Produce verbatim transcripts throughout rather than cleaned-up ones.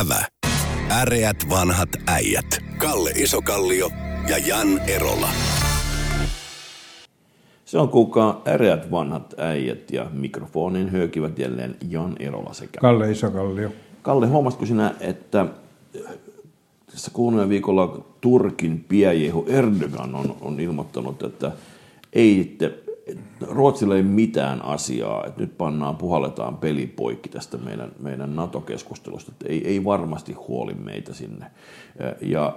Ävä. Äreät vanhat äijät. Kalle Isokallio ja Jan Erola. Se on kuulkaa äreät vanhat äijät ja mikrofonin hyökivät jälleen Jan Erola sekä Kalle Isokallio. Kalle, huomasitko sinä, että tässä kuuluneen viikolla Turkin pääjehu Erdogan on, on ilmoittanut, että ei, Ruotsilla ei mitään asiaa, että nyt pannaan, puhalletaan peli poikki tästä meidän, meidän NATO-keskustelusta, että ei, ei varmasti huoli meitä sinne. Ja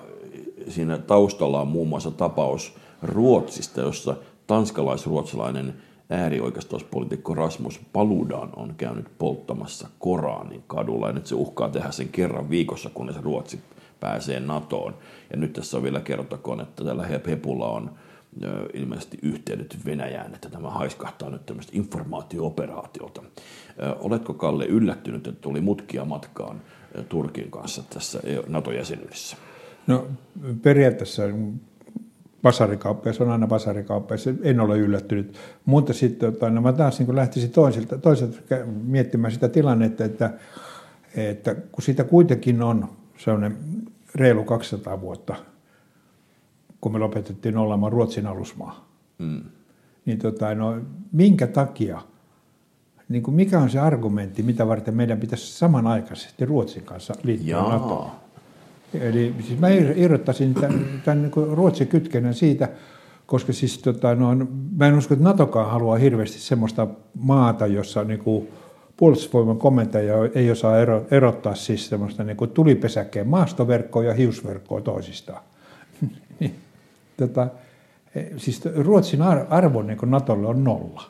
siinä taustalla on muun muassa tapaus Ruotsista, jossa tanskalais-ruotsalainen äärioikeistopoliitikko Rasmus Paludan on käynyt polttamassa Koranin kadulla, ja nyt se uhkaa tehdä sen kerran viikossa, kunnes Ruotsi pääsee NATOon. Ja nyt tässä on vielä kerrottakoon, että tällä hepulla on ilmeisesti yhteydet Venäjään, että tämä haiskahtaa nyt tämmöistä informaatio-operaatiota. Oletko, Kalle, yllättynyt, että tuli mutkia matkaan Turkin kanssa tässä NATO-jäsenyydessä? No periaatteessa basarikauppeissa on aina basarikauppeissa, en ole yllättynyt, mutta sitten no, mä taas niin lähtisin toiselta, toiselta miettimään sitä tilannetta, että, että kun siitä kuitenkin on sellainen reilu kaksisataa vuotta, kun me lopetettiin olemaan Ruotsin alusmaa, mm. niin tota, no, minkä takia, niin kuin mikä on se argumentti, mitä varten meidän pitäisi samanaikaisesti Ruotsin kanssa liittyä NATOon? Eli siis mä irrottaisin tämän, tämän niin kuin Ruotsin kytkennän siitä, koska siis tota, no, mä en usko, että NATOkaan haluaa hirveästi semmoista maata, jossa niin kuin puolustusvoiman komentaja ei osaa ero, erottaa siis semmoista niin kuin tulipesäkkeen maastoverkkoa ja hiusverkkoa toisistaan. Tota, siis Ruotsin arvo niin kuin NATOlle on nolla.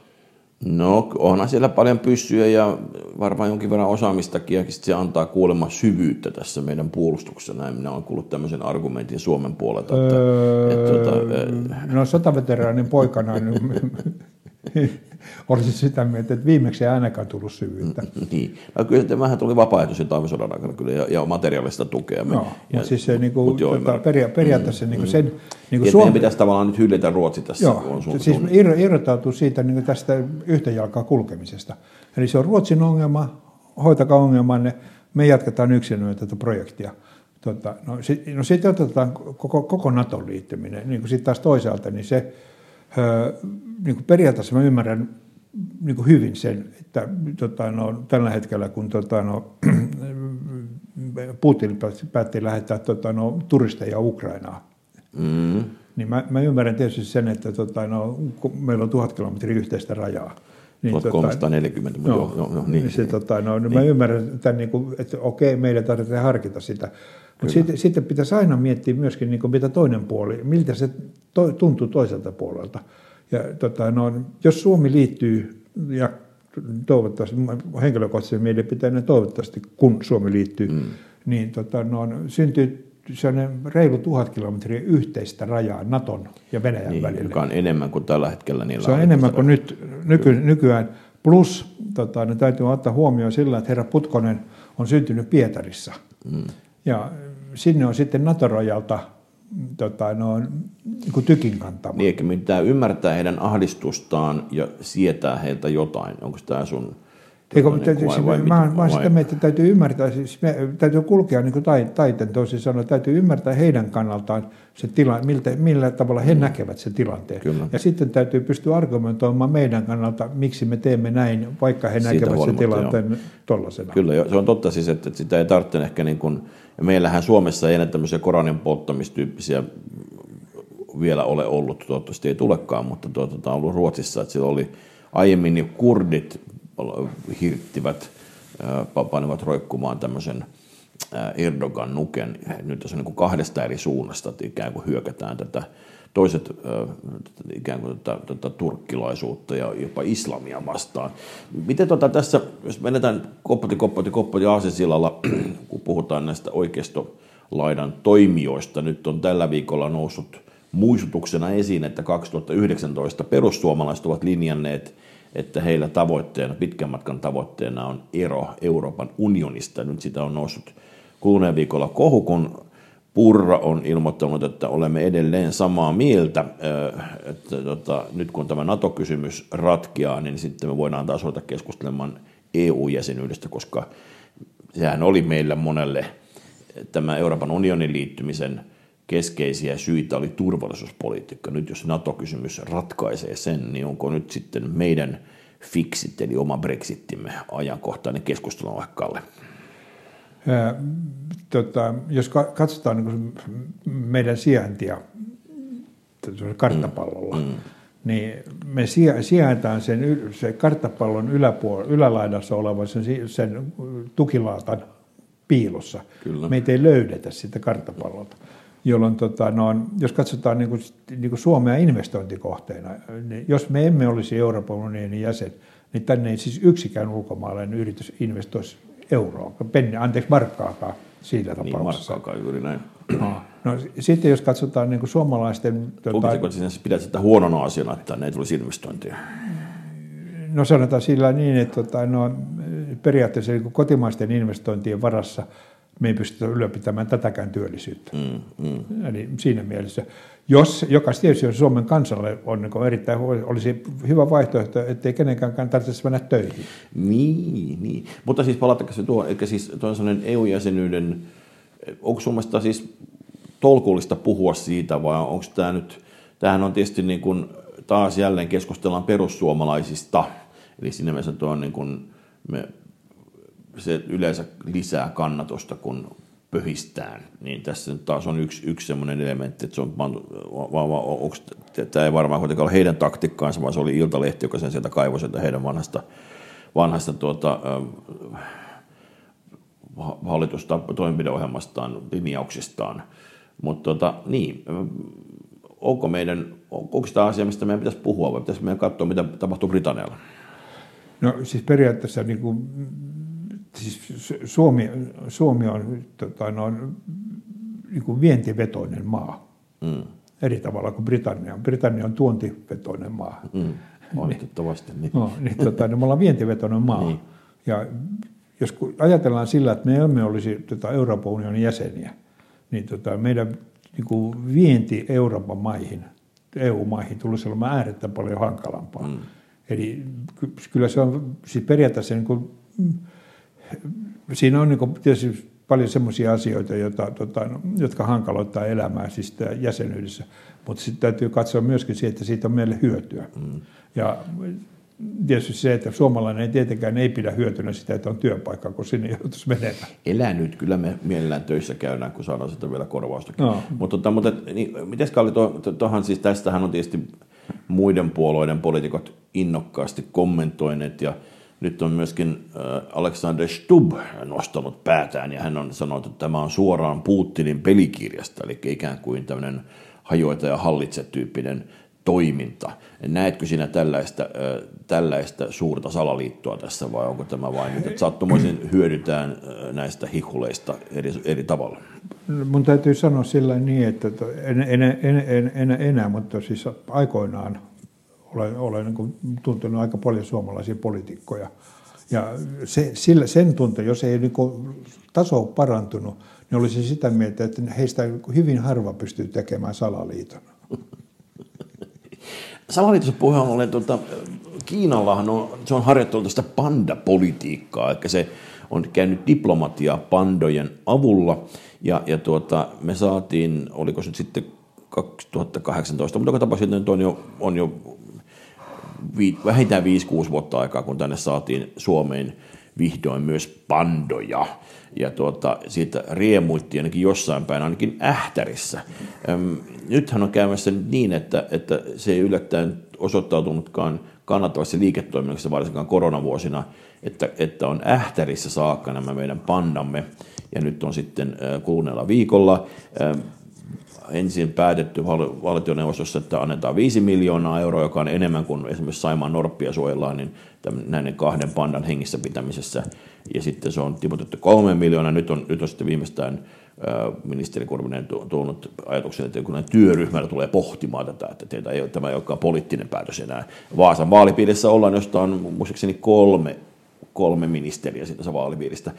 No onhan siellä paljon pyssyjä ja varmaan jonkin verran osaamistakin, ja se antaa kuulemma syvyyttä tässä meidän puolustuksessa. Näin minä olen kuullut tämmöisen argumentin Suomen puolelta. Että, öö, että, tuota, no sotaveteraanin poikana olisin sitä mieltä, että viimeksi ei ainakaan tullut syvyyttä. Niin. No kyllä sitten vähän tuli vapaaehtoisen talvisodan aikana kyllä ja, ja materiaalista tukea. Me, no, ja, mutta siis se niin kuin, tota, peria- periaatteessa mm, niin kuin sen... Mm. Niin kuin Suomi... pitäisi tavallaan nyt hyljetä Ruotsi tässä. Joo, su- siis su- ir- irrotautuu siitä niin kuin tästä yhtä jalkaa kulkemisesta. Eli se on Ruotsin ongelma, hoitakaa ongelmanne, me jatketaan yksin tätä projektia. Tota, no sitten no, sit otetaan koko, koko NATOn liittyminen, niin kuin sitten taas toisaalta, niin se... Öö, niin kuin periaatteessa mä ymmärrän niin kuin hyvin sen, että tota, no, tällä hetkellä kun tota, no, Putin päätti lähettää tota, no, turisteja Ukrainaan, mm. niin mä, mä ymmärrän tietysti sen, että tota, no, meillä on tuhat kilometriä yhteistä rajaa. Niin, tuhatkolmesataaneljäkymmentä, mutta no, joo, joo, niin. Se, tota, no, niin. Mä ymmärrän tämän, niin kuin, että okei, meidän tarvitsee harkita sitä. Mutta sitten, sitten pitäisi aina miettiä myöskin, niin kuin, mitä toinen puoli, miltä se to, tuntuu toiselta puolelta. Ja, tota, no, jos Suomi liittyy, ja toivottavasti, henkilökohtaisesti mielipiteenä toivottavasti, kun Suomi liittyy, mm. niin tota, no, syntyy sellainen reilu tuhat kilometriä yhteistä rajaa NATOn ja Venäjän niin, välillä. Joka on enemmän kuin tällä hetkellä niillä. Se on enemmän kuin nyt, nyky, nykyään. Plus tota, ne täytyy ottaa huomioon sillä, että herra Putkonen on syntynyt Pietarissa. Mm. Ja sinne on sitten NATO-rajalta tota, no, niin tykin kantama. Niin, eikä mitään ymmärtää heidän ahdistustaan ja sietää heiltä jotain. Onko tämä sun... Eikö, niin täytyy, vai, vai, mä oon sitä mieltä, että täytyy ymmärtää, siis me, täytyy kulkea niin kuin taiten toisin sanoen, täytyy ymmärtää heidän kannaltaan se tila, miltä, millä tavalla he mm. näkevät sen tilanteen. Kyllä. Ja sitten täytyy pystyä argumentoimaan meidän kannalta, miksi me teemme näin, vaikka he siitä näkevät sen tilanteen tuollaisena. Kyllä, jo, se on totta siis, että, että sitä ei tarvitse ehkä niin kuin, ja meillähän Suomessa ei enää tämmöisiä Koranin polttamistyyppisiä vielä ole ollut, toivottavasti ei tulekaan, mutta tuota, on ollut Ruotsissa, että siellä oli aiemmin jo kurdit, hirttivät, panivat roikkumaan tämmöisen Erdogan nuken. Nyt tässä on niin kuin kahdesta eri suunnasta, että ikään kuin hyökätään tätä toiset ikään kuin tätä, tätä turkkilaisuutta ja jopa islamia vastaan. Miten tota tässä, jos menetään koppati, koppati, koppati aasinsillalla, kun puhutaan näistä oikeistolaidan toimijoista, nyt on tällä viikolla noussut muistutuksena esiin, että kaksituhattayhdeksäntoista perussuomalaiset ovat linjanneet, että heillä tavoitteena, pitkän matkan tavoitteena on ero Euroopan unionista. Nyt sitä on noussut kuluneen viikolla kohu, kun Purra on ilmoittanut, että olemme edelleen samaa mieltä. Että, tota, nyt kun tämä NATO-kysymys ratkeaa, niin sitten me voidaan taas ruveta keskustelemaan E U-jäsenyydestä, koska sehän oli meillä monelle tämä Euroopan unionin liittymisen keskeisiä syitä oli turvallisuuspolitiikka. Nyt jos NATO-kysymys ratkaisee sen, niin onko nyt sitten meidän fiksit, eli oma brexitimme ajankohtainen keskustelu on Kalle? Tota, jos katsotaan niin meidän sijaintia karttapallolla, mm, mm. niin me sijaitaan sen, sen karttapallon yläpuolella, ylälaidassa olevan sen, sen tukilaatan piilossa. Kyllä. Meitä ei löydetä sitä karttapallolta. Jolloin, tota, no, jos katsotaan niin kuin, niin kuin Suomea investointikohteena, niin jos me emme olisi Euroopan unionin jäsen, niin tänne ei siis yksikään ulkomaalainen yritys investoisi euroa, penni, anteeksi, markkaakaan siinä tapauksessa. Niin, markkaakaan juuri näin. No, no, sitten jos katsotaan niin kuin suomalaisten... Onko sinänsä pidät sitä huonona asiana, että tänne ei tulisi investointia? No sanotaan sillä niin, että tota, no, periaatteessa niin kuin kotimaisten investointien varassa me ei pystytä ylläpitämään tätäkään työllisyyttä. Mm, mm. Eli siinä mielessä, jos, joka tietysti Suomen kansalle on niin erittäin, olisi hyvä vaihtoehto, ettei kenenkään tarvitsisi mennä töihin. Niin, niin. Mutta siis palatakseni tuohon, eli siis tuon sellainen E U-jäsenyyden, onko Suomesta siis tolkullista puhua siitä, vai onko tämä nyt, tämähän on tietysti niin kuin, taas jälleen keskustellaan perussuomalaisista, eli siinä mielessä tuo on niin kuin, me, se yleensä lisää kannatusta, kun pöhistään, niin tässä nyt taas on yksi, yksi semmoinen elementti, että se on, tämä ei varmaan kuitenkaan ole heidän taktiikkaansa, vaan se oli Iltalehti, joka sen sieltä kaivoi sieltä heidän vanhasta, vanhasta tuota, hallitusta toimenpideohjelmastaan, linjauksistaan, mutta tuota, niin, onko meidän, onko tämä asia, mistä meidän pitäisi puhua, vai pitäisi meidän katsoa, mitä tapahtuu Britannialla? No siis periaatteessa niin kuin Siis Suomi, Suomi on tota, no, niin kuin vientivetoinen maa, mm. eri tavalla kuin Britannia on. Britannia on tuontivetoinen maa. Mm. Valitettavasti. Niin. No, niin, tota, no, me ollaan vientivetoinen maa. Niin. Ja jos ajatellaan sillä, että me emme olisi tota, Euroopan unionin jäseniä, niin tota, meidän niin kuin vienti Euroopan maihin, E U-maihin tulisi olemaan äärettömän paljon hankalampaa. Mm. Eli kyllä se on siis periaatteessa niin kuin, siinä on niin kuin tietysti paljon semmoisia asioita, joita, tota, jotka hankaloittaa elämää siis jäsenyydessä, mutta sitten täytyy katsoa myöskin siitä, että siitä on meille hyötyä. Mm. Ja tietysti se, että suomalainen ei tietenkään ei pidä hyötynä sitä, että on työpaikka, kun sinne joutuisi menemään. Elää nyt, kyllä me mielellään töissä käydään, kun saadaan sitä vielä korvaustakin. No. Mutta, mutta, mutta niin, mites Kalle, tuohan siis tästähän on tietysti muiden puolueiden poliitikot innokkaasti kommentoineet ja nyt on myöskin Alexander Stubb nostanut päätään ja hän on sanonut, että tämä on suoraan Putinin pelikirjasta, eli ikään kuin tämmöinen hajoita ja hallitse tyyppinen toiminta. Näetkö siinä tällaista, tällaista suurta salaliittoa tässä vai onko tämä vain nyt, että sattumoisin hyödytään näistä hihuleista eri, eri tavalla? Mun täytyy sanoa sillä niin, että en, en, en, en, en enää, mutta siis aikoinaan. Olen, olen niin kuin tuntenut aika paljon suomalaisia poliitikkoja. Ja se, sillä, sen tunte, jos ei niin kuin taso ole parantunut, niin olisin sitä mieltä, että heistä hyvin harva pystyy tekemään salaliiton. Salaliitossa puheen ollen, tuota, Kiinallahan on, se on harjoittanut tästä pandapolitiikkaa, eli se on käynyt diplomatiaa pandojen avulla, ja, ja tuota, me saatiin, oliko se nyt sitten kaksituhattakahdeksantoista, mutta joka tapauksessa on jo... On jo vähintään viisi kuusi vuotta aikaa, kun tänne saatiin Suomeen vihdoin myös pandoja. Ja tuota, siitä riemuittiin ainakin jossain päin, ainakin Ähtärissä. Äm, nythän on käymässä niin, että, että se ei yllättäen osoittautunutkaan kannattavaksi liiketoiminnassa, varsinkaan koronavuosina, että, että on Ähtärissä saakka nämä meidän pandamme. Ja nyt on sitten äh, kuluneella viikolla äh, ensin päätetty valtioneuvostossa, että annetaan viisi miljoonaa euroa, joka on enemmän kuin esimerkiksi Saimaan Norppia suojellaan, niin näiden kahden pandan hengissä pitämisessä. Ja sitten se on tiputettu kolme miljoonaa. Nyt on, nyt on sitten viimeistään ministeri Kurminen tuonut ajatuksen, että joku työryhmällä tulee pohtimaan tätä, että teitä ei, tämä ei olekaan poliittinen päätös enää. Vaasan vaalipiirissä ollaan, josta on muistaakseni kolme, kolme ministeriä siitä vaalipiiristä.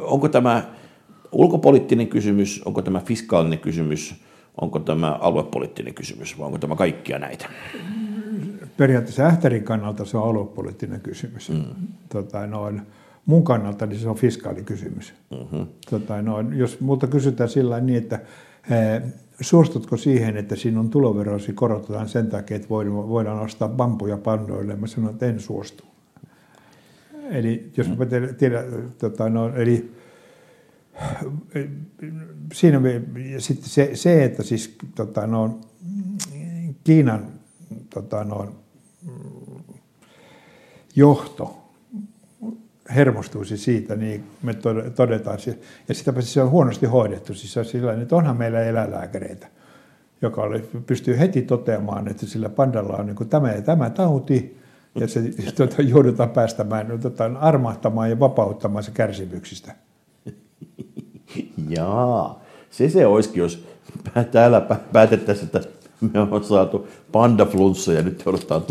Onko tämä ulkopoliittinen kysymys, onko tämä fiskaalinen kysymys, onko tämä aluepoliittinen kysymys vai onko tämä kaikkia näitä? Periaatteessa Ähtärin kannalta se on aluepoliittinen kysymys. Mm. Tota, noin, mun kannalta niin se on fiskaalikysymys. Mm-hmm. Tota, no, jos multa kysytään sillä niin, että ää, suostutko siihen, että sinun tuloverosi korotetaan sen takia, että voidaan ostaa bambuja pandoille, mä sanon, että en suostu. Eli jos mä tiedän, tota, no, eli siinä sitten se, se, että siis tota, no, Kiinan tota, no, johto hermostuisi siitä, niin me todetaan, ja sitäpä se siis on huonosti hoidettu, siis on sillainen, että onhan meillä eläinlääkäreitä, joka oli, pystyy heti toteamaan, että sillä pandalla on niin kuin tämä ja tämä tauti, ja se tuota, joudutaan päästämään, tuota, armahtamaan ja vapauttamaan se kärsimyksistä. Jaa, se se olisikin, jos täällä päätettäisiin, että me on saatu pandaflunssa ja nyt joudutaan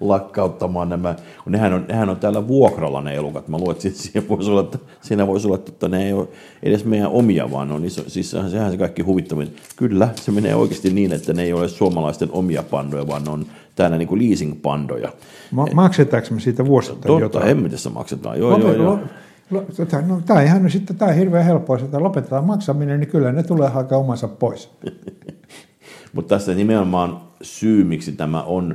lakkauttamaan nämä. Nehän on, nehän on täällä vuokralla ne elukat. Mä luulen, että siinä voisi olla, että, siinä voisi olla, että ne ei ole edes meidän omia, vaan on iso, siis sehän se kaikki huvittavin. Kyllä, se menee oikeasti niin, että ne ei ole suomalaisten omia pandoja, vaan ne on täällä niin kuin leasing-pandoja. Ma- maksetaanko me siitä vuosittain jotain? Totta, hemmetissä maksetaan. Joo, Lopin, joo, joo. No, tämä, ihan, sitten, tämä on hirveän helppoa, että lopetetaan maksaminen, niin kyllä ne tulee hakaa omansa pois. Mutta tässä nimenomaan syy, miksi tämä on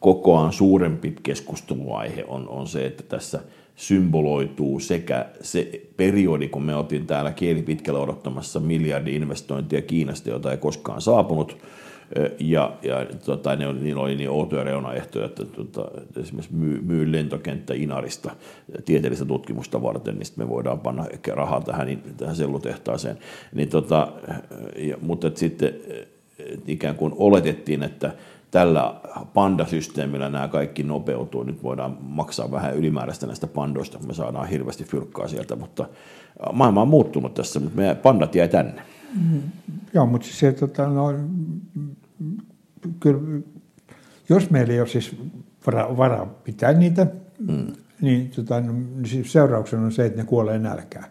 kokoaan suurempi keskusteluaihe, on, on se, että tässä symboloituu sekä se periodi, kun me oltiin täällä kieli pitkällä odottamassa miljardi-investointia Kiinasta, jota ei koskaan saapunut, ja, ja tota, ne, niillä oli niin outoja reunaehtoja, että tota, esimerkiksi myy, myy lentokenttä Inarista tieteellistä tutkimusta varten, niin me voidaan panna ehkä rahaa tähän, tähän sellutehtaaseen. Niin, tota, ja, mutta sitten ikään kuin oletettiin, että tällä pandasysteemillä nämä kaikki nopeutuu. Nyt voidaan maksaa vähän ylimääräistä näistä pandoista, kun me saadaan hirveästi fyrkkaa sieltä, mutta maailma on muuttunut tässä, mutta meidän pandat jäi tänne. Mm, joo, mutta se, tota, no, kyllä, jos meillä ei ole siis varaa vara pitää niitä, mm. niin tota, no, siis seurauksena on se, että ne kuolee nälkään.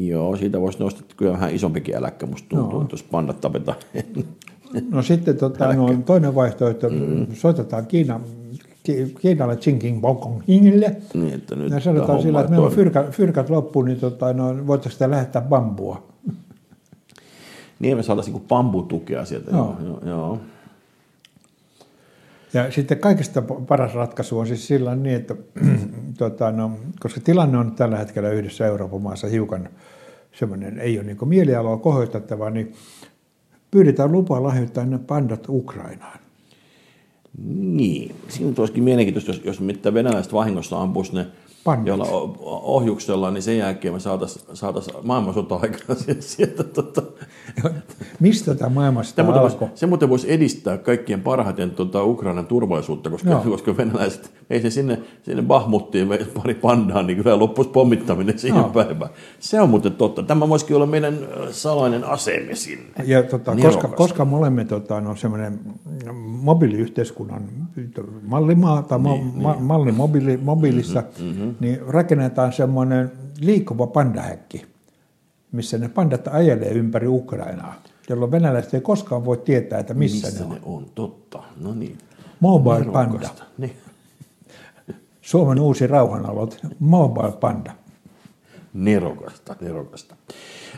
Joo, siitä voisi nostaa kyllä vähän isompikin äläkkä, musta tuntuu, no. Jos pandat tapetaan. No sitten tota, no, toinen vaihtoehto, että mm. soitetaan Kiina, Ki- Kiinalle Tsinking Bokong Hingille. Niin, että nyt ja sanotaan sillä, että meillä on fyrkat, fyrkat loppuun, niin tota, no, voitaisiin sitä lähettää bambua. Niin, me saataisiin niin kuin bambutukea sieltä. No. Joo, joo. Ja sitten kaikista paras ratkaisu on siis sillä niin, että tota, no, koska tilanne on tällä hetkellä yhdessä Euroopan maassa hiukan semmoinen, ei ole niin kuin mielialoa kohoitettava, niin pyydetään lupaa lahjoittaa ne pandat Ukrainaan. Niin, siinä olisikin mielenkiintoista, jos, jos mitä venäläiset vahingossa ampuisi ne jolla ohjuksella, niin sen jälkeen me saataisiin saatais maailmansota-aikaa sieltä. Tota. Mistä tämä maailmasta alkoi? Se muuten voisi edistää kaikkien parhaiten tuota Ukrainan turvallisuutta, koska, no. koska venäläiset, ei se sinne, sinne bahmuttiin pari pandaa, niin kyllä loppuisi pommittaminen siihen no. päivään. Se on muuten totta. Tämä voisikin olla meidän salainen aseemme sinne. Ja, tota, koska, koska me olemme tota, no, semmoinen mobiiliyhteiskunnan mallimaa tai niin, ma- niin. malli mobiili, mobiilissa, mm-hmm. niin rakennetaan semmoinen liikkuva pandahäkki, missä ne pandat ajelee ympäri Ukrainaa, jolloin venäläiset ei koskaan voi tietää, että missä, missä ne on. on. Totta, no niin. Mobile Panda. Niin. Suomen uusi rauhanaloite, Mobile Panda. Nerokasta, nerokasta.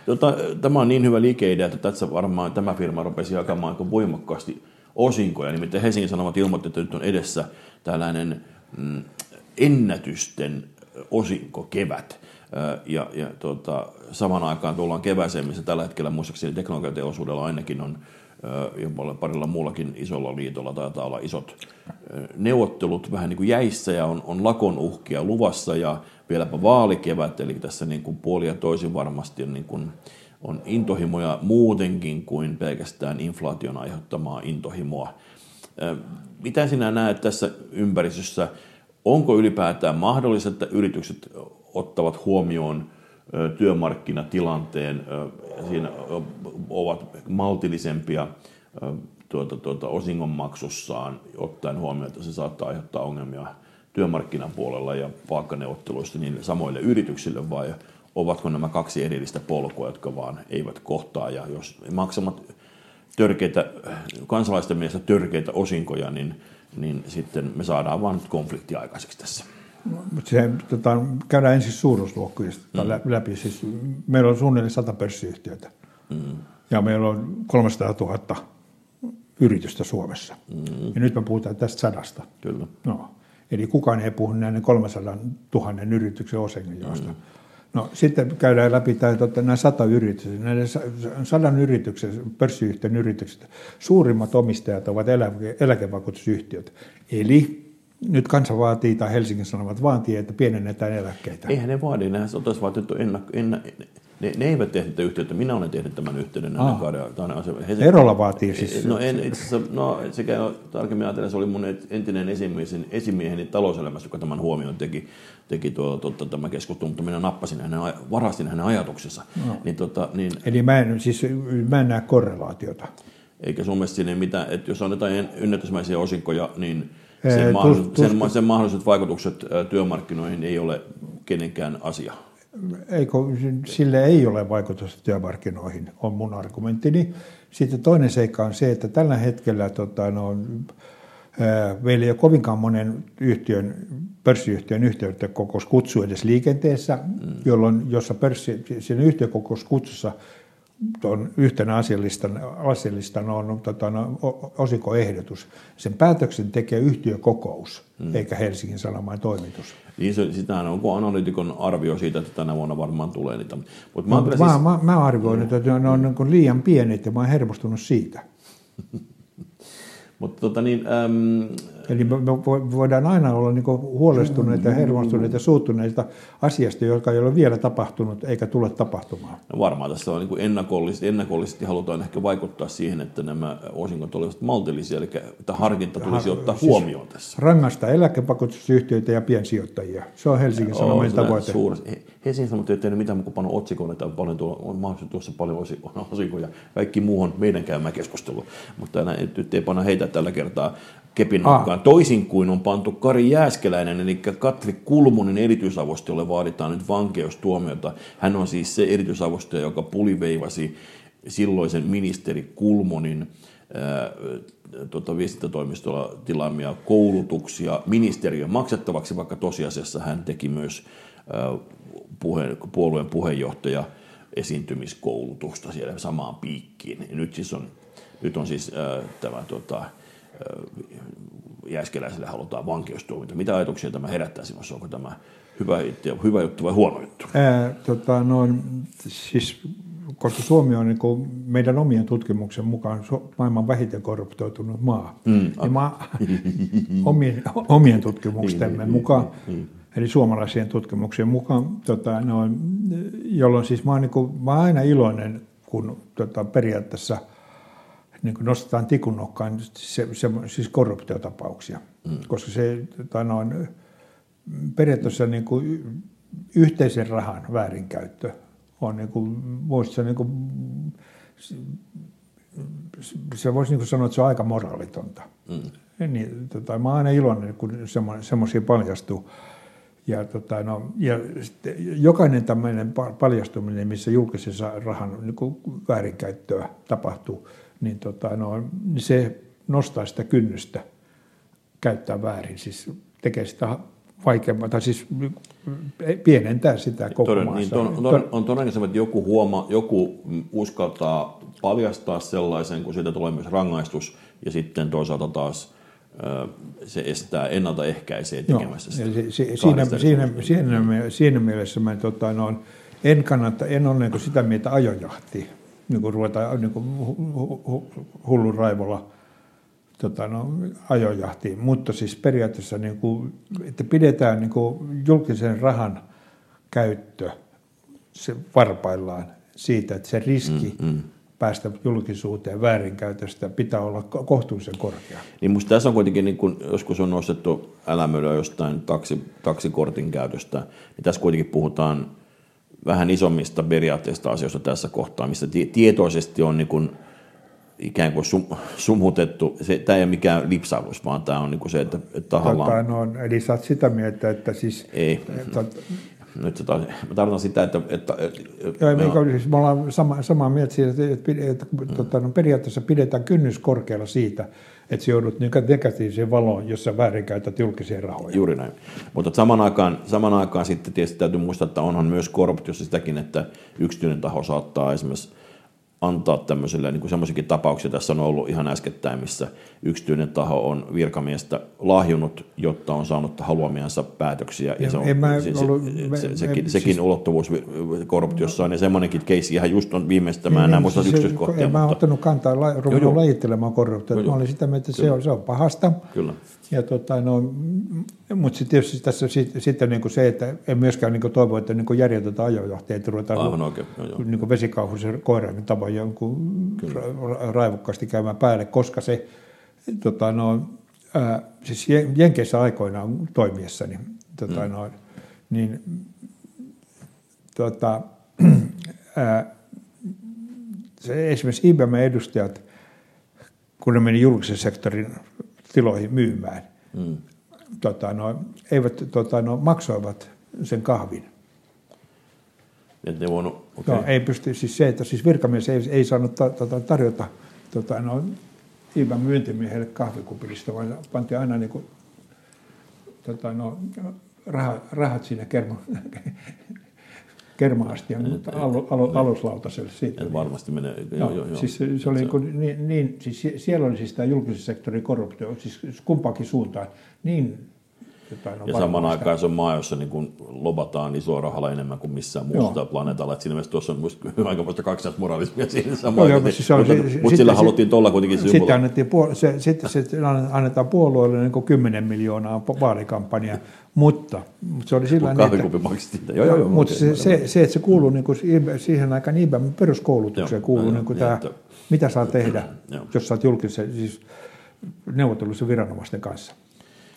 Tota, tämä on niin hyvä liikeidea, että tässä varmaan tämä firma rupesi jakamaan aika voimakkaasti osinkoja. Nimittäin Helsingin Sanomat ilmoitti, että nyt on edessä tällainen mm, ennätysten osinkokevät. Ja, ja tuota, saman aikaan tullaan kevääseen, missä tällä hetkellä muistaakseni teknologiateollisuudella ainakin on ja parilla muullakin isolla liitolla taitaa olla isot neuvottelut vähän niin kuin jäissä ja on, on lakon uhkia luvassa ja vieläpä vaalikevät, eli tässä niin kuin puoli ja toisin varmasti on, niin kuin, on intohimoja muutenkin kuin pelkästään inflaation aiheuttamaa intohimoa. Mitä sinä näet tässä ympäristössä? Onko ylipäätään mahdollista, että yritykset ottavat huomioon työmarkkinatilanteen, siinä ovat maltillisempia tuota, tuota, osingonmaksussaan, ottaen huomioon, että se saattaa aiheuttaa ongelmia työmarkkinapuolella ja palkkaneuvotteluissa niille samoille yrityksille, vai ovatko nämä kaksi erillistä polkua, jotka vaan eivät kohtaa, ja jos maksamat törkeitä, kansalaisten mielestä törkeitä osinkoja, niin, niin sitten me saadaan vaan konflikti aikaiseksi tässä. Se, tota, käydään ensin suuruusluokkuista mm. läpi. Siis meillä on suunnilleen sata pörssiyhtiötä mm. ja meillä on kolmesataatuhatta yritystä Suomessa. Mm. Ja nyt me puhutaan tästä sadasta. Kyllä. No, eli kukaan ei puhu näiden kolmesataatuhatta yrityksen osingonjaosta. Mm. No, sitten käydään läpi että nämä sata yritystä. Näiden sadan yrityksen, pörssiyhtiön yritykset, suurimmat omistajat ovat eläke- eläkevakuutusyhtiöt. Eli nyt kansa vaatii, tai Helsingin Sanomat vaatii, että pienennetään eläkkeitä. Eihän ne vaadi, nehän oltaisiin vaatinut ennakko. Enna, ne, ne eivät tehneet yhteyttä, minä olen tehnyt tämän yhteyden. Ah. Helsingin... Erola vaatii siis. No, en, itse asiassa, no sekä tarkemmin ajatellen, se oli mun entinen esimieheni, esimieheni talouselämässä, joka tämän huomioon teki, teki tuo, totta, tämä keskustelu, mutta minä nappasin hänen, varastin hänen ajatuksensa. No. Niin, tota, niin... Eli mä en, siis, mä en näe korrelaatiota. Eikä sun mielestä siinä mitään, että jos annetaan ennätysmäisiä osinkoja, niin sen, mahdollis- sen, sen mahdolliset vaikutukset työmarkkinoihin ei ole kenenkään asia. Eikö, sille ei ole vaikutusta työmarkkinoihin, on mun argumenttini. Sitten toinen seikka on se, että tällä hetkellä tota, no, meillä ei ole kovinkaan monen yhtiön, pörssiyhtiön yhtiökokous kutsu edes liikenteessä, mm. jolloin jossa pörssi, siinä yhtiökokouskutsussa on yhtenä asialistana on tota, osinkoehdotus. Sen päätöksen tekee yhtiökokous, mm. eikä Helsingin Sanomain toimitus. Niin se, sitähän onko analyytikon arvio siitä, että tänä vuonna varmaan tulee niitä. Mut mä, no, mä, siis... mä, mä arvioin, mm. että ne on mm. liian pienet ja mä oon hermostunut siitä. Mut, tota, niin, äm... Eli me voidaan aina olla niinku huolestuneita ja hermostuneita ja suuttuneita asiasta, joka ei ole vielä tapahtunut eikä tule tapahtumaan. No varmaan tässä on niinku ennakollisesti, ennakollisesti halutaan ehkä vaikuttaa siihen, että nämä osingot olisivat maltillisia, eli että harkinta tulisi Har- ottaa siis huomioon tässä. Rangaista eläkevakuutusyhtiöitä ja piensijoittajia. Se on Helsingin Sanomien tavoite. Helsingin Sanomat ei tehnyt mitään muuta kuin otsikoon, että on, paljon tuolla, on mahdollisesti tuossa paljon osinkoja. Kaikki muu on meidän käymään keskustelua, mutta nyt ei panna heitä tällä kertaa kepin nokkaan. Ah. Toisin kuin on pantu Kari Jääskeläinen, eli Katri Kulmunin erityisavustajalle vaaditaan nyt vankeustuomiota. Hän on siis se erityisavustaja, joka puliveivasi silloisen ministeri Kulmunin ää, tota, viestintätoimistolla tilaamia koulutuksia ministeriön maksettavaksi, vaikka tosiasiassa hän teki myös ää, puhe, puolueen puheenjohtaja esiintymiskoulutusta siellä samaan piikkiin. Ja nyt, siis on, nyt on siis ää, tämä... Tota, Jääskeläiselle halutaan vankeustuomita. Mitä ajatuksia tämä herättää sinussa? Onko tämä hyvä, hyvä juttu vai huono juttu? Ää, tota, no, siis, koska Suomi on niin kuin meidän omien tutkimuksen mukaan maailman vähiten korruptoitunut maa. Mm. Niin mä, omien, omien tutkimustemme mukaan, eli suomalaisien tutkimuksien mukaan, tota, no, jolloin siis mä oon, niin kuin, mä oon aina iloinen, kun tota, periaatteessa niin kuin nostetaan tikun nokkaan se, se, siis korruptiotapauksia, mm. koska se no, on periaatteessa niin kuin yhteisen rahan väärinkäyttö on niin kuin, voisi, niin kuin, se voisi niin kuin sanoa, että se on aika moraalitonta. Mm. Niin, tota, mä oon aina iloinen, kun semmoisia paljastuu. Ja, tota, no, ja jokainen tämmöinen paljastuminen, missä julkisessa rahan niin kuin väärinkäyttöä tapahtuu, niin tota, no, se nostaa sitä kynnystä käyttää väärin, siis tekee sitä vaikeampaa, tai siis pienentää sitä koko Toden, maassa. Niin, on, on, on todennäköisesti, että joku, huoma, joku uskaltaa paljastaa sellaisen, kun siitä tulee myös rangaistus, ja sitten toisaalta taas ö, se estää, ennaltaehkäisee tekemässä sitä. No, se, se, siinä, siinä, siinä, siinä mielessä mä, tota, no, en kannata, en ole niin sitä mieltä ajojahtia. Niin kuin ruvetaan niin kuin hullun raivolla tota, no, ajojahtiin, mutta siis periaatteessa, niin kuin, että pidetään niin kuin julkisen rahan käyttö se varpaillaan siitä, että se riski mm-hmm. päästä julkisuuteen väärinkäytöstä pitää olla kohtuullisen korkea. Niin musta tässä on kuitenkin, niin kun joskus on nostettu älämölöä jostain taksi, taksikortin käytöstä, niin tässä kuitenkin puhutaan vähän isommista periaatteista asioista tässä kohtaa, missä tietoisesti on niin kuin ikään kuin sum, sumutettu. Se, tämä ei ole mikään lipsailus, vaan tämä on niin kuin se, että, että tahallaan... Tota, no, eli sä oot sitä mieltä, että siis... Ei. Että, Nyt se taas, mä tarkoitan sitä, että... että, että joo, me, on... siis me ollaan sama, samaa mieltä siitä, että, että, että mm. tota, no, periaatteessa pidetään kynnys korkealla siitä, että se joudut negatiiviseen valoon, jossa väärinkäytät julkisia rahoja. Juuri näin. Mutta saman aikaan, saman aikaan sitten tietysti täytyy muistaa, että onhan myös korruptiossa sitäkin, että yksityinen taho saattaa esimerkiksi antaa tämmöiselle, niin kuin semmoisiakin tapauksia tässä on ollut ihan äskettäin, missä yksityinen taho on virkamiestä lahjunut, jotta on saanut haluamiansa päätöksiä. Ja se on, se, ollut, se, se, me, sekin, me, sekin siis, ulottuvuus korruptiossa on, ja semmoinenkin keissi ihan just on viimeistemään, niin, nämä muistat siis, yksityiskohtia. En mutta... mä ottanut kantaa, la, ruvennut joo, lajittelemaan korruptiota. Mä olin sitä mieltä, että se on, se on pahasta. Kyllä. Ja tota, no, mutta sitten tietysti tässä sitten niin se, että en myöskään niin toivo, että niin järjetöntä ajojohtajia, että ruvetaan okay. niin vesikauhuisen koiran tavoin jonkun ra- raivokkaasti käymään päälle, koska se tota, no, ää, siis Jenkeissä aikoinaan toimiessani, tota, mm. no, niin tota, ää, se, esimerkiksi I B M-edustajat, kun ne meni julkisen sektorin tiloihin myymään, mm. tota, no, eivät, tota, no, maksoivat sen kahvin. Et ne voinut, okay. no, ei pysty, siis se, että siis virkamies ei, ei saanut ta, ta, tarjota tota, no, ilman myyntimiehelle kahvikupillista, vaan pantiin aina niin kuin, tota, no, rah, rahat siinä kerma, kerma-astian alu, alu, aluslautaselle. Siitä, niin. Varmasti menee. Joo, joo, joo. Siis se, se oli se... Kun, niin, niin, siis siellä oli siis tämä julkisen sektorin korruptio, siis kumpaankin suuntaan, niin... Ja samaan aikaan se on maa, jossa niin kun lobataan isoa rahalla enemmän kuin missään muusta planeetalla. Siinä mielessä tuossa on aikamoista kaksinaismoraalismia siinä samaan. No, mutta siis mut sillä haluttiin tuolla kuitenkin symbolilla. Sitten sit, sit annetaan puolueelle niin kymmenen miljoonaa vaalikampanjaa, mutta, mutta se oli sillä tavalla. Mutta se, se, se, että se kuuluu niin kuin siihen aikaan I B M peruskoulutukseen, kuuluu niin kuin tämä, mitä saa tehdä, jos saat julkisen, siis neuvottelussa viranomaisten kanssa.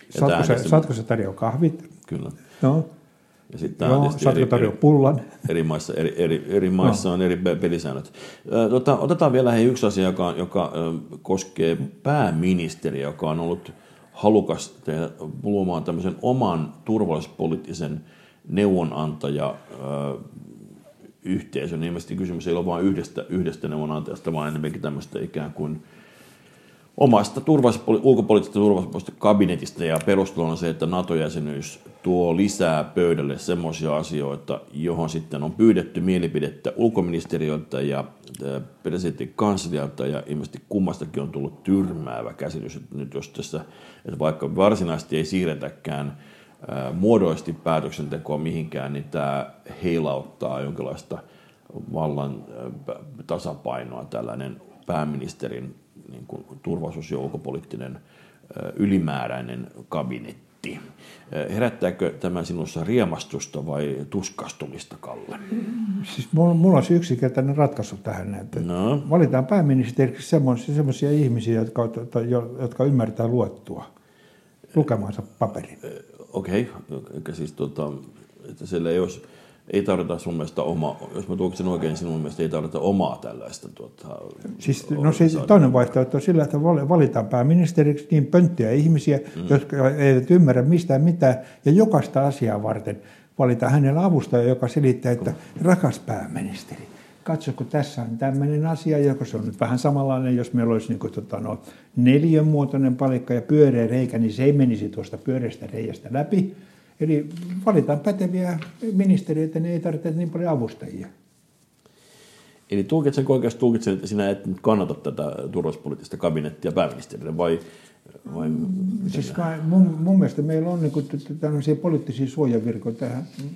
Saatko sä, saatko sä tarjoa kahvit? Kyllä. No. Ja sitten saatko tarjoa pullan? Eri maissa, eri, eri, eri maissa no. on eri pelisäännöt. Tota, otetaan vielä hei, yksi asia, joka, joka koskee pääministeriä, joka on ollut halukas luomaan tämmöisen oman turvallisuuspoliittisen neuvonantaja yhteisön. Ilmeisesti kysymys ei ole vain yhdestä, yhdestä neuvonantajasta, vaan enemmänkin tämmöistä ikään kuin omasta turvallisuus- ulkopoliittisesta turvallisuuspoliittisesta kabinetista, ja perustelu on se, että NATO-jäsenyys tuo lisää pöydälle semmoisia asioita, johon sitten on pyydetty mielipidettä ulkoministeriöltä ja presidentin kanslialta, ja ilmeisesti kummastakin on tullut tyrmäävä käsitys, että nyt jos tässä, että vaikka varsinaisesti ei siirretäkään ää, muodollisesti päätöksentekoa mihinkään, niin tämä heilauttaa jonkinlaista vallan ää, tasapainoa, tällainen pääministerin niin kuin turvallisuus- ja ulkopoliittinen ylimääräinen kabinetti. Herättääkö tämä sinussa riemastusta vai tuskastumista, Kalle? Siis mulla on se yksinkertainen ratkaisu tähän, että no. valitaan pääministeriksi sellaisia ihmisiä, jotka, jotka ymmärtää luettua lukemansa paperin. Okei, okay. siis tuota, että siellä ei olisi... Ei tarvita sun mielestä omaa, jos mä tuoksen oikein sinun mielestä, ei tarvita omaa tällaista. Tuota, siis, no siis toinen vaihtoehto on sillä, että valitaan pääministeriksi niin pönttiä ihmisiä, mm. jotka eivät ymmärrä mistään mitään, ja jokaista asiaa varten valitaan hänellä avustaja, joka selittää, että rakas pääministeri, katso, kun tässä on tämmöinen asia, joka se on nyt vähän samanlainen, jos meillä olisi niin kuin, tota, no, neliönmuotoinen palikka ja pyöreä reikä, niin se ei menisi tuosta pyöreästä reiästä läpi. Eli valitaan päteviä ministeriöitä, niin ei tarvitse niin paljon avustajia. Eli tulkitsenko oikeasti tulkitsen, että sinä et nyt kannata tätä turvallisuuspoliittista kabinettia pääministerille, vai... vai siis mä, mun, mun mielestä meillä on niin tämmöisiä poliittisia suojavirkoja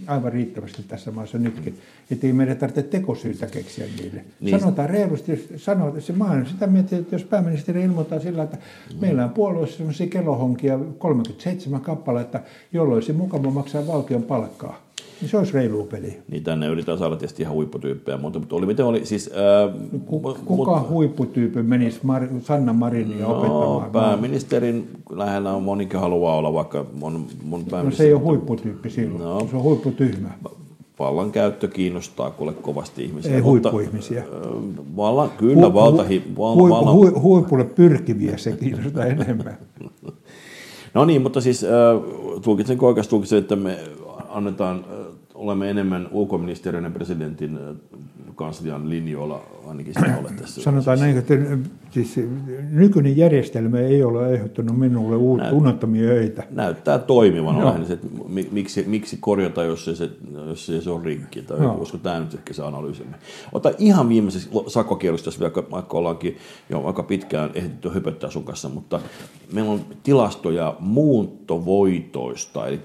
aivan riittävästi tässä maassa nytkin, että ei meidän tarvitse tekosyytä keksiä niille. Niin. Sanotaan reilusti, sanotaan, että se maa on sitä mieltä, että jos pääministeri ilmoittaa sillä, että mm. meillä on puolueessa semmoisia kelohonkia kolmekymmentäseitsemän kappaletta, jolloin se mukava maksaa valtion palkkaa. Se olisi reilua peliä. Niin tänne yritetään saada tietysti ihan huipputyyppejä, mutta oli miten oli siis... Ää, Kuka mut, huipputyyppi menisi Mar- Sanna Marinia no, opettamaan? Pääministerin lähellä on monikin haluaa olla, vaikka mun, mun pääministeri... No se ei ole huipputyyppi silloin, no, se on huipputyhmä. Vallan käyttö kiinnostaa kuule kovasti ihmisiä. Ei huippuihmisiä. Vallan, kyllä, hu- valtahi... Hu- vallan... hu- huipulle pyrkiviä se kiinnostaa enemmän. No niin, mutta siis äh, tulkitsen oikeasti tulkitsen, että me... annetaan olemme enemmän ulkoministeriön ja presidentin kanslian linjoilla ainakin sitä ole tässä. Sanotaan näin, että siis nykyinen järjestelmä ei ole aiheuttanut minulle uutta unottomia öitä. Näyttää toimivan. Lähinnä se, että miksi, miksi korjata, jos ei se, jos ei se on rikki. Tai no. Olisiko tämä nyt ehkä se analyysimme. Ota ihan viimeisessä sakkokielossa, vaikka, vaikka ollaankin jo aika pitkään ehditty höpöttää sun kanssa, mutta meillä on tilastoja muuttovoitoista, eli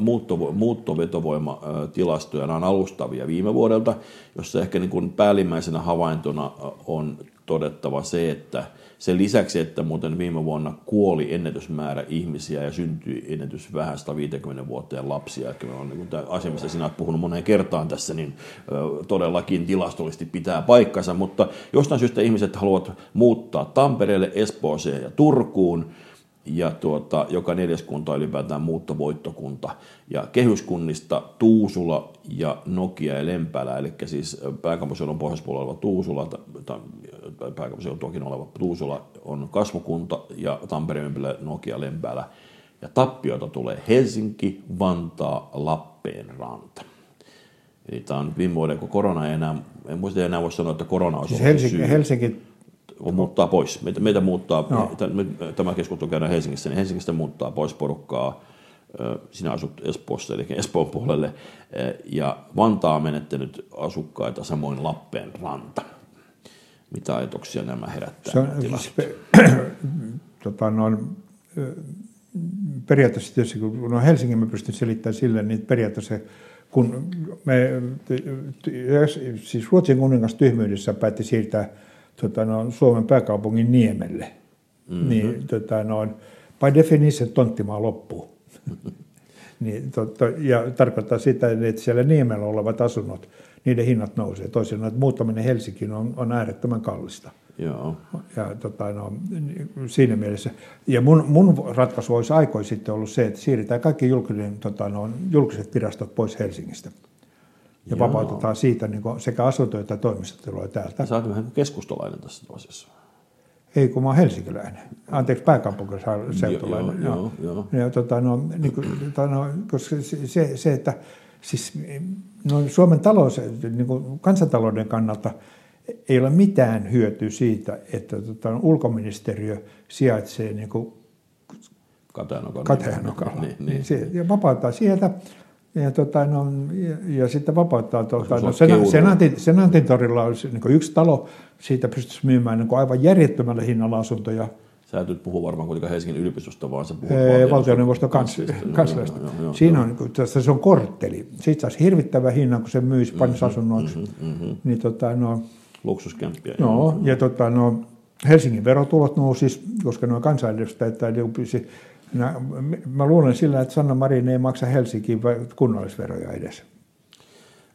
muutto, muuttovetovoimatilastoja, nämä on alustavia viime vuodelta, jossa ehkä niin kuin päällimmäisenä havaintona on todettava se, että sen lisäksi, että muuten viime vuonna kuoli ennätysmäärä ihmisiä ja syntyi ennätys vähän sataviisikymmentä vuoteen lapsia, eli on niin tämä asia, mistä sinä olet puhunut moneen kertaan tässä, niin todellakin tilastollisesti pitää paikkansa, mutta jostain syystä ihmiset haluavat muuttaa Tampereelle, Espooseen ja Turkuun, ja tuota, joka neljäs kunta ylipäätään muuttovoittokunta. Ja kehyskunnista Tuusula ja Nokia ja Lempälä, eli siis pääkaupunkiseudun pohjoispuolella oleva Tuusula, tai pääkaupunkiseutuakin oleva Tuusula on kasvukunta, ja Tampereen ympärillä Nokia ja Lempälä. Ja tappiota tulee Helsinki, Vantaa, Lappeenranta. Eli tämä on viime vuoden, kun korona ei enää, en muista enää voi sanoa, että korona on siis Helsinki, Helsinki muuttaa pois. Meitä, meitä muuttaa, no. Tämä keskustelu käydään Helsingissä, niin Helsingistä muuttaa pois porukkaa. Sinä asut Espoossa, eli Espoon puolelle. Ja Vantaa on menettänyt asukkaita, samoin Lappeenranta. Mitä ajatuksia nämä herättää? Se on, nämä pe- tota, noin, periaatteessa tietysti, kun no Helsingin mä pystyn selittämään sille, niin periaatteessa kun me, siis Ruotsin kuningas tyhmyydessä päätti siirtää Tota, no, Suomen pääkaupungin Niemelle, mm-hmm. niin tota, no, by definition tonttimaa loppuu. niin, tota, ja tarkoittaa sitä, että siellä Niemellä olevat asunnot, niiden hinnat nousee. Toisin sanoen, että muuttaminen Helsinkiin on, on äärettömän kallista. Joo. Ja, tota, no, siinä mielessä. Ja mun, mun ratkaisu olisi aikoi sitten ollut se, että siirretään kaikki julkinen, tota, no, julkiset virastot pois Helsingistä. Ja Joo. vapautetaan siitä niin sekä asuntoja että toimistotiloja täältä. Sä oot vähän keskustalainen tässä asiassa. Ei, kun mä oon helsinkiläinen. Anteeksi, pääkaupunkiseutulainen. Jo, jo, no. jo, jo. Ja, tota, no, niin kuin, no, koska se, se että siis, no, Suomen talous, niin kuin kansantalouden kannalta ei ole mitään hyötyä siitä, että tota, no, ulkoministeriö sijaitsee niin kuin Katajanokalla. Niin, niin, niin. Ja vapauttaa sieltä. Ja, tota, no, ja, ja sitten vapauttaa, tuota, no, sena, senaatin, senaatintorilla olisi niin yksi talo, siitä pystyisi myymään niin aivan järjettömällä hinnalla asuntoja. Sä et nyt puhu varmaan kuitenkaan Helsingin yliopistosta, vaan sä puhut ee, valtioneuvoston kansliasta. Siinä on, tässä se on kortteli. Siitä saisi hirvittävän hinnan, kun se myisi panisi mm-hmm, asunnoiksi. Mm-hmm. Niin, tota, no, luksuskämppiä. No, joo, ja tota, no, Helsingin verotulot nousis, koska nuo kansanedustajat tai yliopistoja. No, mä luulen sillä, että Sanna Marin ei maksa Helsinkiin kunnallisveroja edes.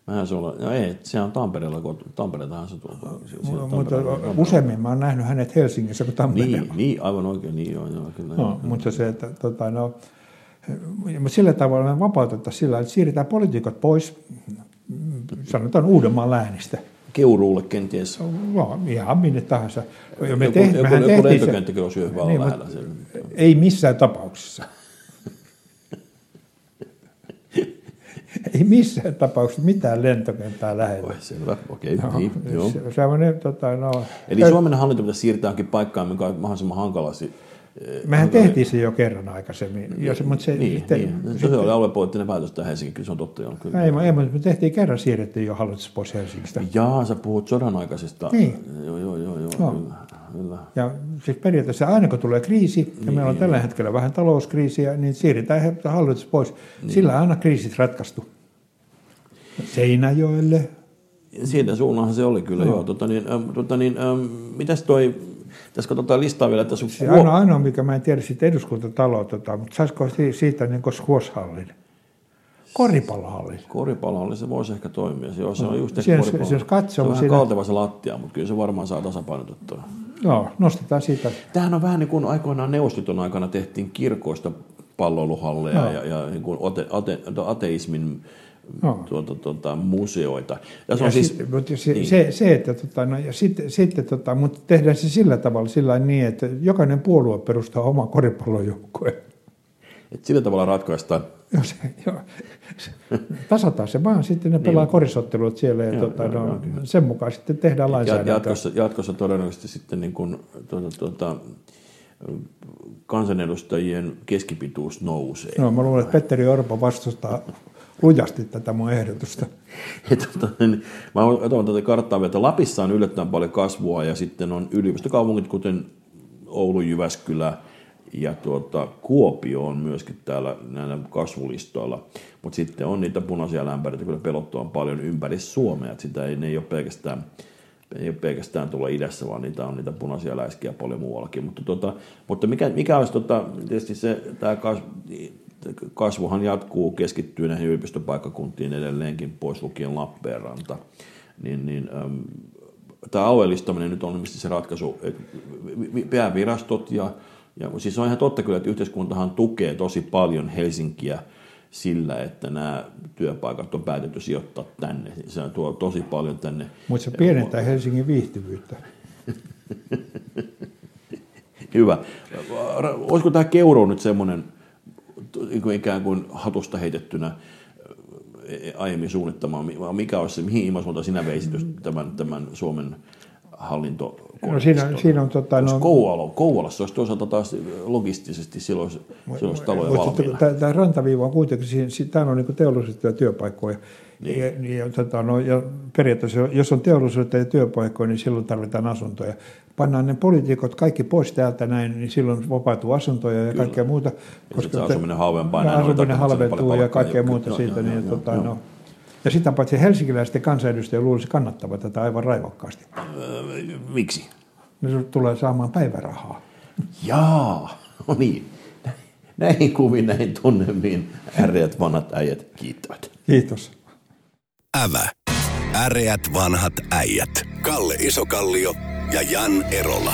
Mähän se olla, no ei, se on Tampereella, kun Tampereeltahan se tuolta. Mutta useimmin mä oon nähnyt hänet Helsingissä kuin Tampereella. Niin, niin aivan oikein, niin joo. joo kyllä, no, niin, mutta niin. se, että tota, no, sillä tavalla me vapautettaisiin sillä, että siirretään poliitikot pois, sanotaan Uudenmaan läänistä. Keuruulle kenties. No, ihan minne tahansa. Me joku tehti, joku, joku lentokenttäkin olisi hyvä niin, lähellä. Ei missään tapauksessa. ei missään tapauksessa mitään lentokenttää lähellä. Oi, selvä, okei. Okay, no, niin, se, tota, no, eli täyt... Suomen hallinto pitäisi siirtää johonkin paikkaan, mikä on mahdollisimman hankalasti. Mehän tehtiin se jo kerran aikaisemmin. Jos, mutta se, niin, te, niin. Sitten, se oli aluepoliittinen päätös tähän Helsinkiin, kyllä se on totta. On kyllä. Ei, ei, mutta me tehtiin kerran, siirrettiin jo hallitus pois Helsingistä. Jaa, sä puhut sodan aikaisesta. Niin. Joo, joo, joo, joo no. kyllä, kyllä. Ja siis periaatteessa aina kun tulee kriisi, niin, ja meillä on tällä hetkellä vähän talouskriisiä, niin siirretään hallitus pois. Niin. Sillä aina kriisit ratkaistu. Seinäjoelle. Siitä suunnahan se oli kyllä, no. joo. Tota niin, ähm, tota niin, ähm, mitäs toi... Tässä katsotaan listaa vielä, että sun... Se on ainoa, mikä mä en tiedä siitä eduskuntataloutta, mutta saisiko siitä niin kuin squash-hallin? Koripallohallin. Koripallohallin, se voisi ehkä toimia. Se on, no, just ehkä koripallohallin. Se, se on vähän siinä... kalteva se lattia, mutta kyllä se varmaan saa tasapainotettua. Joo, nostetaan siitä. Tämähän on vähän niin kuin aikoinaan neuvostoton aikana tehtiin kirkoista palloiluhalleja no. ja, ja niin kuin ate, ate, ateismin... No. Tuota, tuota, museoita. On siis, sit, mutta se, niin. se, se, että tota, no, ja sitten sit, tota, mutta tehdään se sillä tavalla sillä niin, että jokainen puolue perustaa oman koripallojoukkueen. Sillä tavalla ratkaistaan Jos, jo, tasataan se vaan, sitten ne pelaa niin, korisottelut siellä ja joo, tota, joo, no, joo, sen mukaan sitten tehdään lainsäädäntöä. Jatkossa, jatkossa todennäköisesti sitten niin kuin, tuota, tuota, kansanedustajien keskipituus nousee. No, mä luulen, että Petteri Orpo vastustaa lujasti tätä mun ehdotusta. Tuota, niin, mä otan tätä karttaa, että Lapissa on yllättävän paljon kasvua ja sitten on yliopistokaupungit, kuten Oulu, Jyväskylä, ja tuota, Kuopio on myöskin täällä näillä kasvulistoilla, mutta sitten on niitä punaisia lämpäreitä, kyllä pelottua on paljon ympäri Suomea, että sitä ei, ne ei ole pelkästään, ei ole pelkästään tuolla idässä, vaan niitä on niitä punaisia läiskiä paljon muuallakin. Mutta, tuota, mutta mikä, mikä olisi, tuota, tietysti se, tämä kasvuhan jatkuu, keskittyy näihin yliopistopaikkakuntiin edelleenkin, pois lukien Lappeenranta, niin, niin ähm, tämä alueellistaminen nyt on mistä se ratkaisu, että päävirastot ja Ja siis on ihan totta kyllä, että yhteiskuntahan tukee tosi paljon Helsinkiä sillä, että nämä työpaikat on päätetty sijoittaa tänne. Se tuo tosi paljon tänne. Mutta se pienentää Helsingin viihtyvyyttä. Hyvä. Olisiko tämä Keuro nyt semmoinen ikään kuin hatusta heitettynä aiemmin suunnittamaan? Mikä olisi se, mihin ilmaisuuntaan sinä veisit tämän, tämän Suomen hallinto? No siinä, siinä on, tota, no, Kouvola, Kouvolassa olisi toisaalta taas logistisesti silloin, silloin taloja valmiina. Tämä rantaviiva on kuitenkin, tämä on niinku teollisuutta ja työpaikkoja. Niin. Ja, ja, tota, no, ja periaatteessa, jos on teollisuutta ja työpaikkoja, niin silloin tarvitaan asuntoja. Pannaan ne poliitikot kaikki pois täältä näin, niin silloin vapautuu asuntoja ja kyllä, kaikkea muuta. Koska ja asuminen halvempaa. Asuminen halventuu ja kaikkea ja muuta jo, siitä. Jo, niin, jo, tota, jo. No, ja sitä paitsi helsinkiläisten kansanedustajien luulisi kannattava tätä aivan raivokkaasti. Öö, miksi? Ne tulee saamaan päivärahaa. Jaa, no niin. Näihin kuviin, näihin tunnelmiin äreät vanhat äijät kiittävät. Kiitos. Ävä. Äreät vanhat äijät. Kalle Isokallio ja Jan Erola.